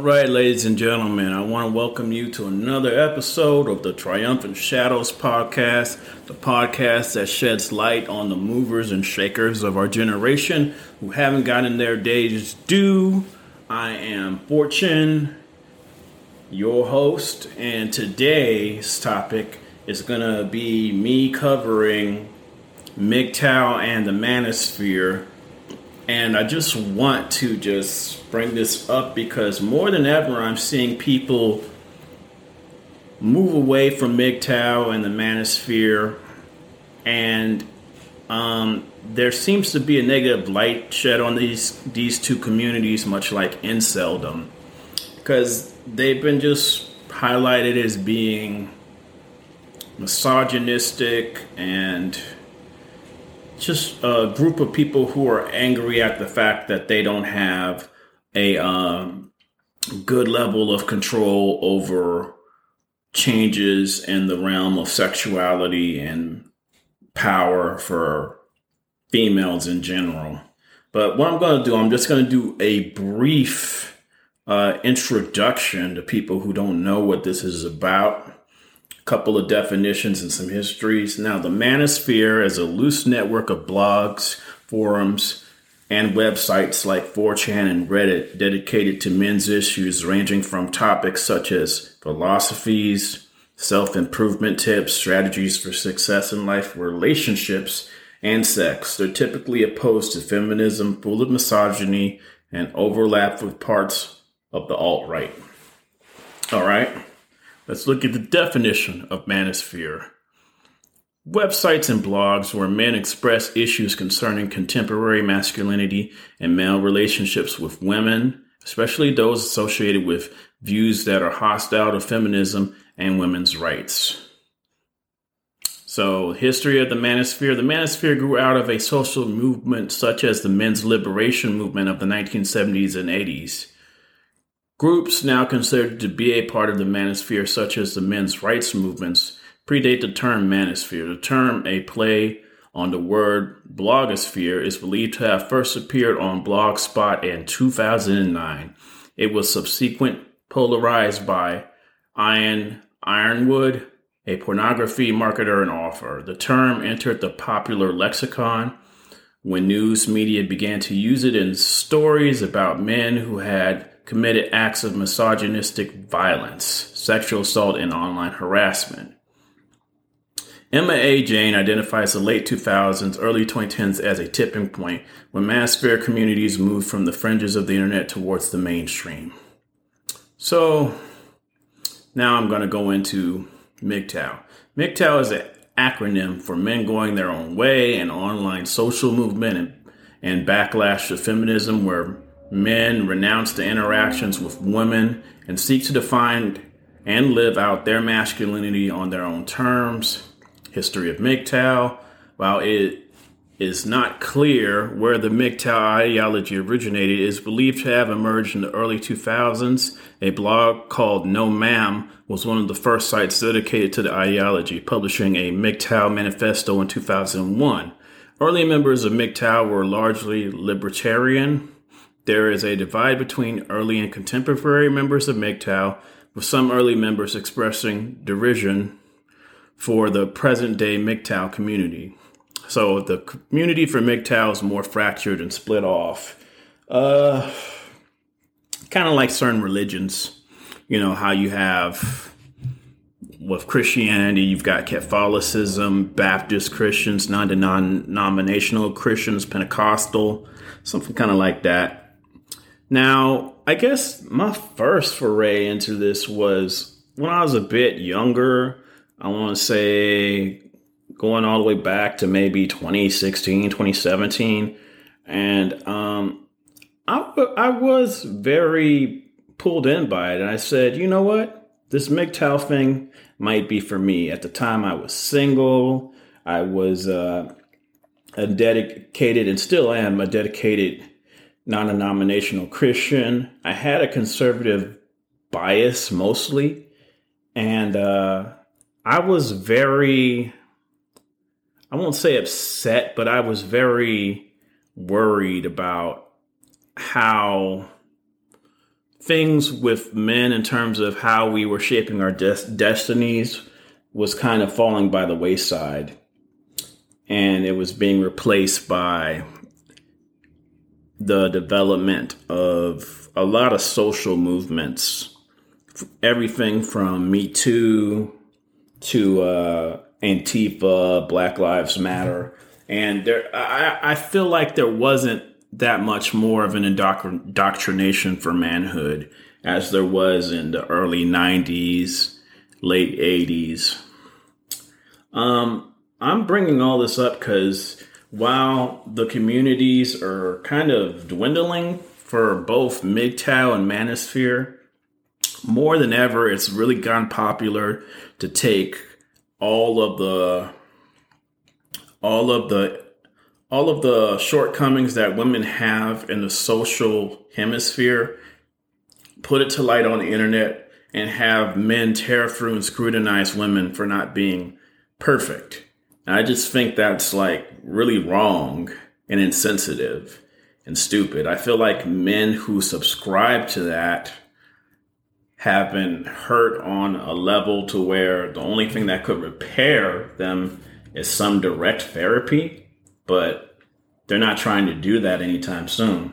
All right, ladies and gentlemen, I want to welcome you to another episode of the Triumphant Shadows Podcast, the podcast that sheds light on the movers and shakers of our generation who haven't gotten their days due. I am 4chan, your host, and today's topic is going to be me covering MGTOW and the Manosphere. And I just want to just bring this up because more than ever, I'm seeing people move away from MGTOW and the Manosphere. And there seems to be a negative light shed on these two communities, much like inceldom, because they've been just highlighted as being misogynistic and just a group of people who are angry at the fact that they don't have a good level of control over changes in the realm of sexuality and power for females in general. But what I'm going to do, I'm just going to do a brief introduction to people who don't know what this is about. Couple of definitions and some histories. Now, the Manosphere is a loose network of blogs, forums, and websites like 4chan and Reddit dedicated to men's issues ranging from topics such as philosophies, self-improvement tips, strategies for success in life, relationships, and sex. They're typically opposed to feminism, full of misogyny, and overlap with parts of the alt-right. All right. Let's look at the definition of Manosphere. Websites and blogs where men express issues concerning contemporary masculinity and male relationships with women, especially those associated with views that are hostile to feminism and women's rights. So, history of the Manosphere. The Manosphere grew out of a social movement such as the men's liberation movement of the 1970s and 80s. Groups now considered to be a part of the Manosphere, such as the men's rights movements, predate the term Manosphere. The term, a play on the word blogosphere, is believed to have first appeared on Blogspot in 2009. It was subsequently popularized by Ian Ironwood, a pornography marketer and author. The term entered the popular lexicon when news media began to use it in stories about men who had committed acts of misogynistic violence, sexual assault, and online harassment. Emma A. Jane identifies the late 2000s, early 2010s as a tipping point when Manosphere communities moved from the fringes of the internet towards the mainstream. So now I'm going to go into MGTOW. MGTOW is an acronym for Men Going Their Own Way, an online social movement and backlash to feminism where men renounce the interactions with women and seek to define and live out their masculinity on their own terms. History of MGTOW. While it is not clear where the MGTOW ideology originated, it is believed to have emerged in the early 2000s. A blog called No Mam was one of the first sites dedicated to the ideology, publishing a MGTOW manifesto in 2001. Early members of MGTOW were largely libertarian. There is a divide between early and contemporary members of MGTOW, with some early members expressing derision for the present-day MGTOW community. So the community for MGTOW is more fractured and split off. Kind of like certain religions, you know, how you have with Christianity, you've got Catholicism, Baptist Christians, non-denominational Christians, Pentecostal, something kind of like that. Now, I guess my first foray into this was when I was a bit younger. I want to say going all the way back to maybe 2016, 2017. And I was very pulled in by it. And I said, you know what? This MGTOW thing might be for me. At the time, I was single. I was a dedicated, and still am, a dedicated non-denominational Christian. I had a conservative bias mostly. And I was very, I won't say upset, but I was very worried about how things with men in terms of how we were shaping our destinies was kind of falling by the wayside, and it was being replaced by the development of a lot of social movements, everything from Me Too to Antifa, Black Lives Matter. And there, I feel like there wasn't that much more of an indoctrination for manhood as there was in the early 90s, late 80s. I'm bringing all this up because while the communities are kind of dwindling for both MGTOW and Manosphere, more than ever, it's really gone popular to take all of the shortcomings that women have in the social hemisphere, put it to light on the internet, and have men tear through and scrutinize women for not being perfect. And I just think that's like really wrong and insensitive and stupid. I feel like men who subscribe to that have been hurt on a level to where the only thing that could repair them is some direct therapy, but they're not trying to do that anytime soon.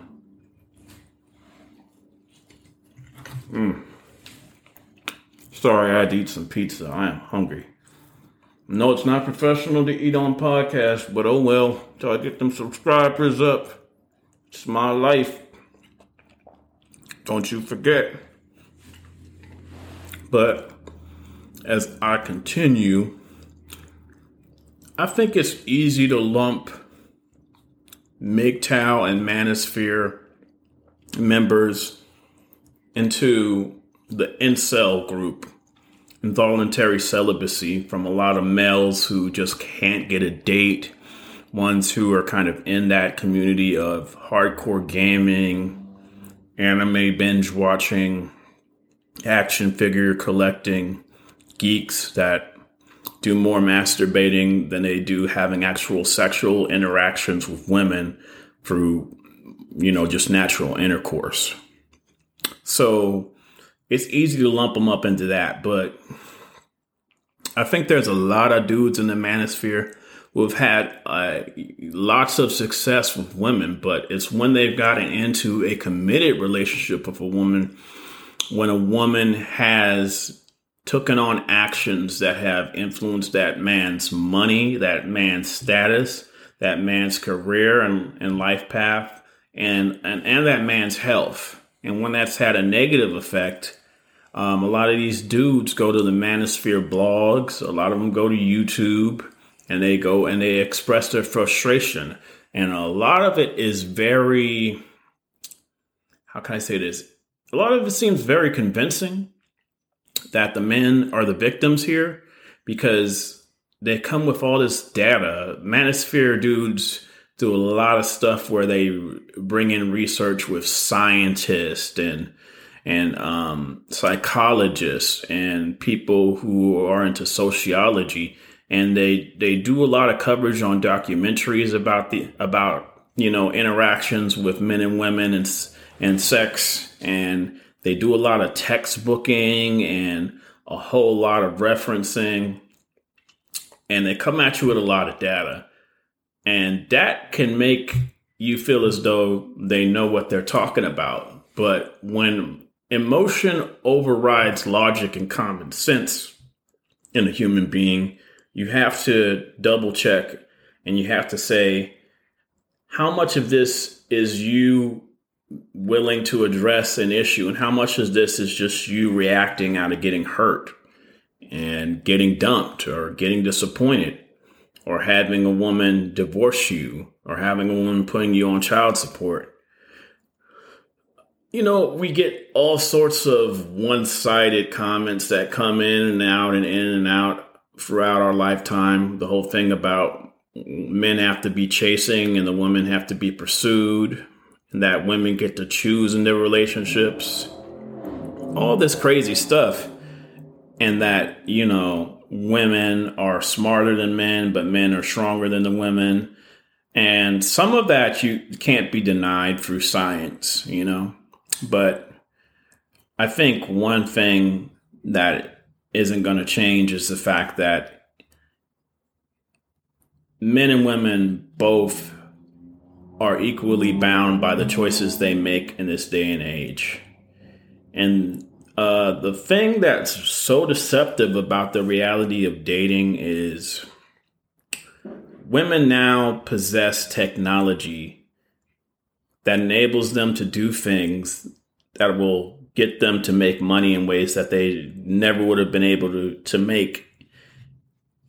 Sorry, I had to eat some pizza. I am hungry. No, it's not professional to eat on podcasts, but oh well, till I get them subscribers up. It's my life. Don't you forget. But as I continue, I think it's easy to lump MGTOW and Manosphere members into the incel group, involuntary celibacy, from a lot of males who just can't get a date, ones who are kind of in that community of hardcore gaming, anime binge watching, action figure collecting, geeks that do more masturbating than they do having actual sexual interactions with women through, just natural intercourse. So it's easy to lump them up into that. But I think there's a lot of dudes in the Manosphere who have had lots of success with women, but it's when they've gotten into a committed relationship with a woman, when a woman has taken on actions that have influenced that man's money, that man's status, that man's career and life path, and that man's health. And when that's had a negative effect, a lot of these dudes go to the Manosphere blogs. A lot of them go to YouTube, and they go and they express their frustration. And a lot of it is very, how can I say this? A lot of it seems very convincing that the men are the victims here because they come with all this data. Manosphere dudes do a lot of stuff where they bring in research with scientists and psychologists and people who are into sociology, and they do a lot of coverage on documentaries about interactions with men and women and sex, and they do a lot of textbooking and a whole lot of referencing, and they come at you with a lot of data. And that can make you feel as though they know what they're talking about. But when emotion overrides logic and common sense in a human being, you have to double check, and you have to say, how much of this is you willing to address an issue, and how much of this is just you reacting out of getting hurt and getting dumped or getting disappointed or having a woman divorce you or having a woman putting you on child support. We get all sorts of one-sided comments that come in and out throughout our lifetime. The whole thing about men have to be chasing and the women have to be pursued, that women get to choose in their relationships, all this crazy stuff, and that, women are smarter than men, but men are stronger than the women. And some of that you can't be denied through science, but I think one thing that isn't going to change is the fact that men and women both are equally bound by the choices they make in this day and age. And the thing that's so deceptive about the reality of dating is women now possess technology that enables them to do things that will get them to make money in ways that they never would have been able to make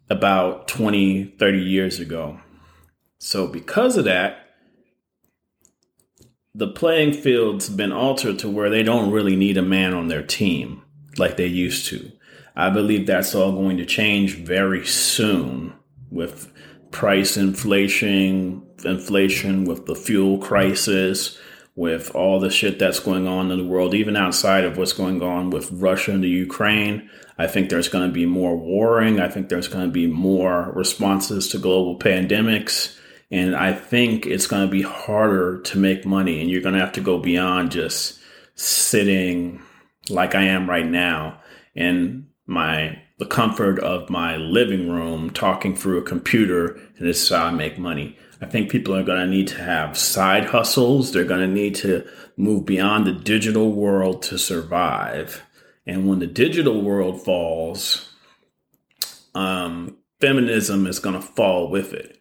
about 20, 30 years ago. So because of that, the playing field's been altered to where they don't really need a man on their team like they used to. I believe that's all going to change very soon with price inflation, with the fuel crisis, with all the shit that's going on in the world, even outside of what's going on with Russia and the Ukraine. I think there's going to be more warring. I think there's going to be more responses to global pandemics. And I think it's going to be harder to make money. And you're going to have to go beyond just sitting like I am right now in the comfort of my living room talking through a computer, and this is how I make money. I think people are going to need to have side hustles. They're going to need to move beyond the digital world to survive. And when the digital world falls, feminism is going to fall with it.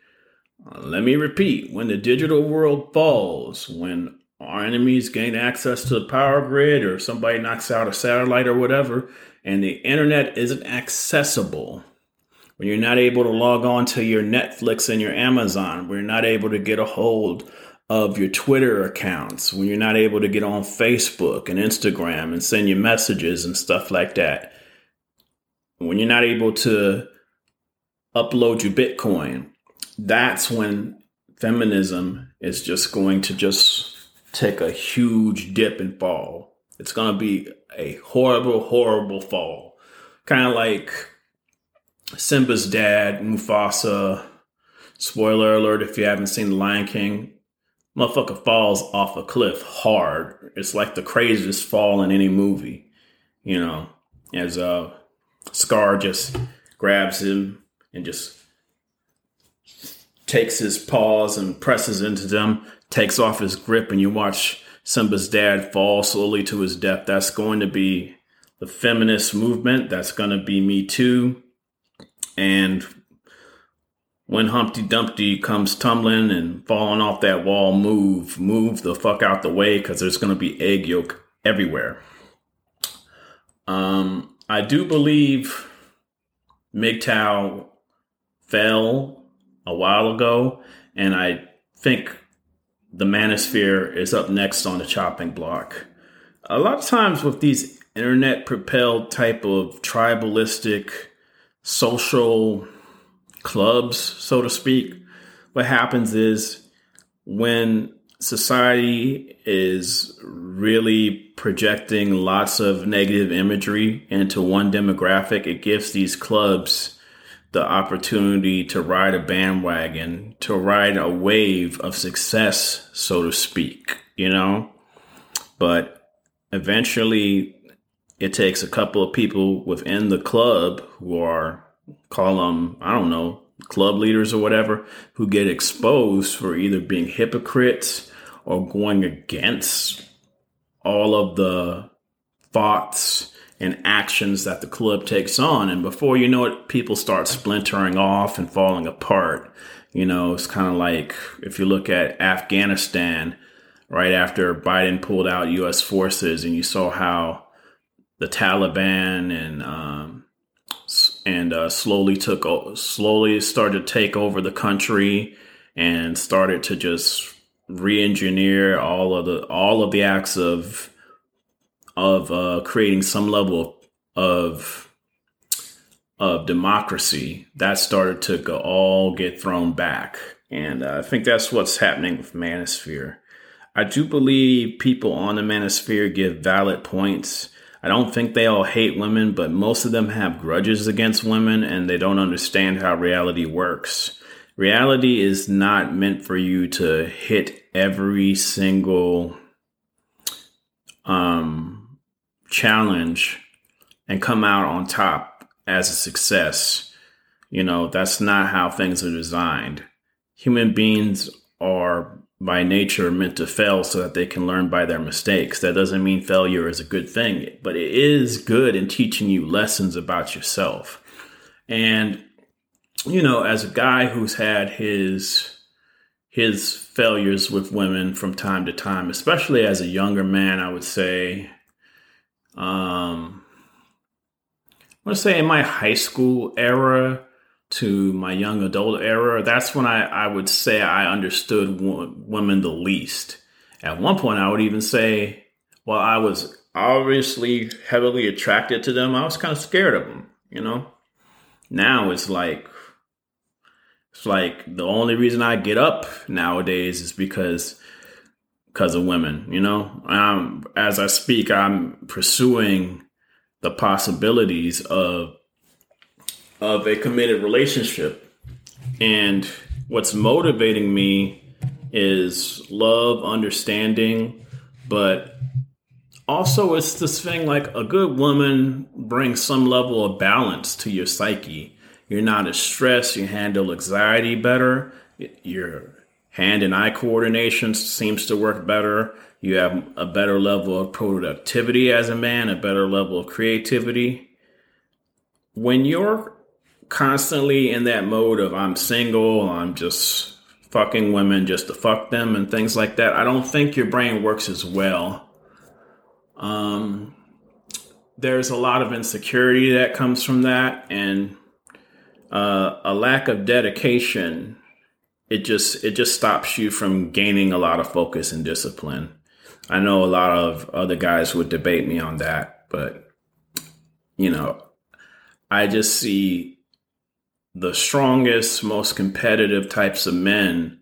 Let me repeat, when the digital world falls, when our enemies gain access to the power grid or somebody knocks out a satellite or whatever, and the internet isn't accessible, when you're not able to log on to your Netflix and your Amazon, when you're not able to get a hold of your Twitter accounts, when you're not able to get on Facebook and Instagram and send your messages and stuff like that, when you're not able to upload your Bitcoin, that's when feminism is just going to just take a huge dip and fall. It's going to be a horrible, horrible fall. Kind of like Simba's dad, Mufasa. Spoiler alert if you haven't seen The Lion King. Motherfucker falls off a cliff hard. It's like the craziest fall in any movie. You know, as Scar just grabs him and just takes his paws and presses into them, takes off his grip, and you watch Simba's dad fall slowly to his death. That's going to be the feminist movement. That's going to be Me Too. And when Humpty Dumpty comes tumbling and falling off that wall, move the fuck out the way, because there's going to be egg yolk everywhere. I do believe MGTOW fell a while ago, and I think the Manosphere is up next on the chopping block. A lot of times with these internet propelled type of tribalistic social clubs, so to speak, what happens is when society is really projecting lots of negative imagery into one demographic, it gives these clubs the opportunity to ride a bandwagon, to ride a wave of success, so to speak, you know? But eventually, it takes a couple of people within the club who are, call them, I don't know, club leaders or whatever, who get exposed for either being hypocrites or going against all of the thoughts and actions that the club takes on. And before you know it, people start splintering off and falling apart. You know, it's kind of like if you look at Afghanistan, right after Biden pulled out U.S. forces, and you saw how the Taliban and slowly started to take over the country and started to just re-engineer all of the acts of creating some level of democracy that started to all get thrown back. And I think that's what's happening with Manosphere. I do believe people on the Manosphere give valid points. I don't think they all hate women, but most of them have grudges against women, and they don't understand how reality works. Reality is not meant for you to hit every single challenge and come out on top as a success. You know, that's not how things are designed. Human beings are by nature meant to fail so that they can learn by their mistakes. That doesn't mean failure is a good thing, but it is good in teaching you lessons about yourself. And, you know, as a guy who's had his failures with women from time to time, especially as a younger man, I would say, I want to say in my high school era to my young adult era, that's when I would say I understood women the least. At one point, I would even say, while I was obviously heavily attracted to them, I was kind of scared of them, you know? Now it's like the only reason I get up nowadays is because of women, you know? As I speak, I'm pursuing the possibilities of a committed relationship. And what's motivating me is love, understanding, but also it's this thing like a good woman brings some level of balance to your psyche. You're not as stressed, you handle anxiety better, your hand and eye coordination seems to work better. You have a better level of productivity as a man, a better level of creativity. When you're constantly in that mode of I'm single, I'm just fucking women just to fuck them and things like that, I don't think your brain works as well. There's a lot of insecurity that comes from that and a lack of dedication. It just stops you from gaining a lot of focus and discipline. I know a lot of other guys would debate me on that, but, you know, I just see the strongest, most competitive types of men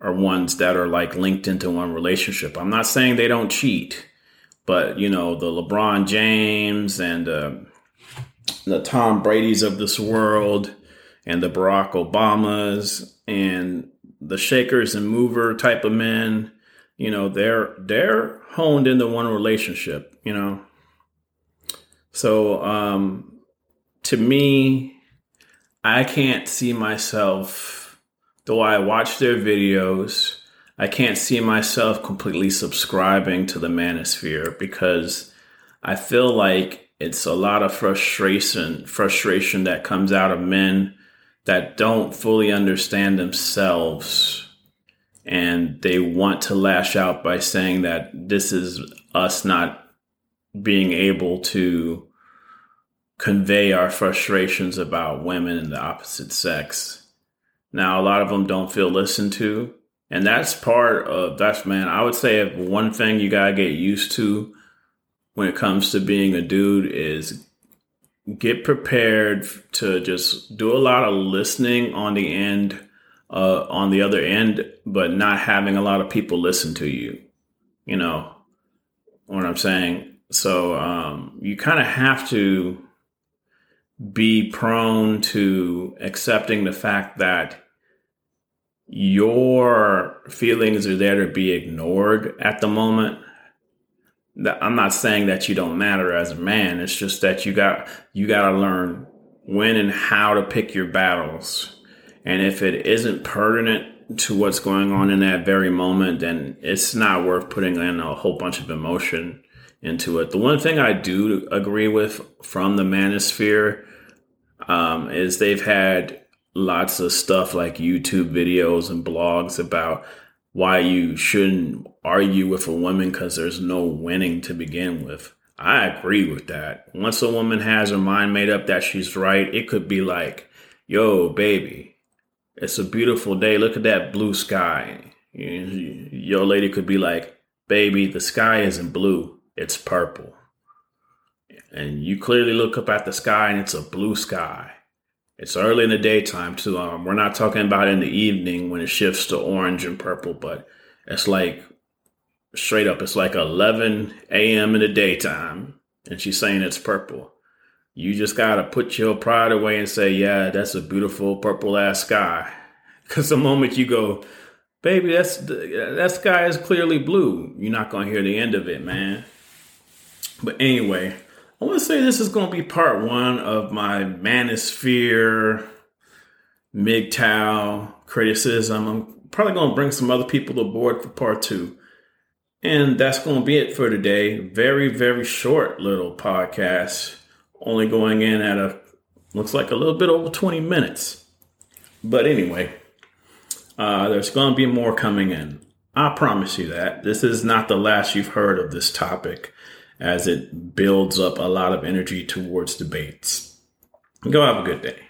are ones that are like linked into one relationship. I'm not saying they don't cheat, but, you know, the LeBron James and the Tom Brady's of this world and the Barack Obamas and the shakers and mover type of men, you know, they're honed into one relationship, you know? So, to me, I can't see myself, though I watch their videos, I can't see myself completely subscribing to the Manosphere because I feel like it's a lot of frustration that comes out of men that don't fully understand themselves and they want to lash out by saying that this is us not being able to convey our frustrations about women and the opposite sex. Now, a lot of them don't feel listened to. And man, I would say if one thing you gotta get used to when it comes to being a dude is get prepared to just do a lot of listening on the other end, but not having a lot of people listen to you. You know what I'm saying? So you kind of have to be prone to accepting the fact that your feelings are there to be ignored at the moment. I'm not saying that you don't matter as a man. It's just that you got to learn when and how to pick your battles. And if it isn't pertinent to what's going on in that very moment, then it's not worth putting in a whole bunch of emotion into it. The one thing I do agree with from the Manosphere is they've had lots of stuff like YouTube videos and blogs about why you shouldn't argue with a woman because there's no winning to begin with. I agree with that. Once a woman has her mind made up that she's right, it could be like, yo, baby, it's a beautiful day. Look at that blue sky. Your lady could be like, baby, the sky isn't blue. It's purple. And you clearly look up at the sky and it's a blue sky. It's early in the daytime, too. We're not talking about in the evening when it shifts to orange and purple, but it's like straight up. It's like 11 a.m. in the daytime, and she's saying it's purple. You just got to put your pride away and say, yeah, that's a beautiful purple-ass sky. Because the moment you go, baby, that sky is clearly blue, you're not going to hear the end of it, man. But anyway, I want to say this is going to be part one of my Manosphere, MGTOW criticism. I'm probably going to bring some other people aboard for part two. And that's going to be it for today. Very, very short little podcast. Only going in at looks like a little bit over 20 minutes. But anyway, there's going to be more coming in. I promise you that. This is not the last you've heard of this topic, as it builds up a lot of energy towards debates. Go have a good day.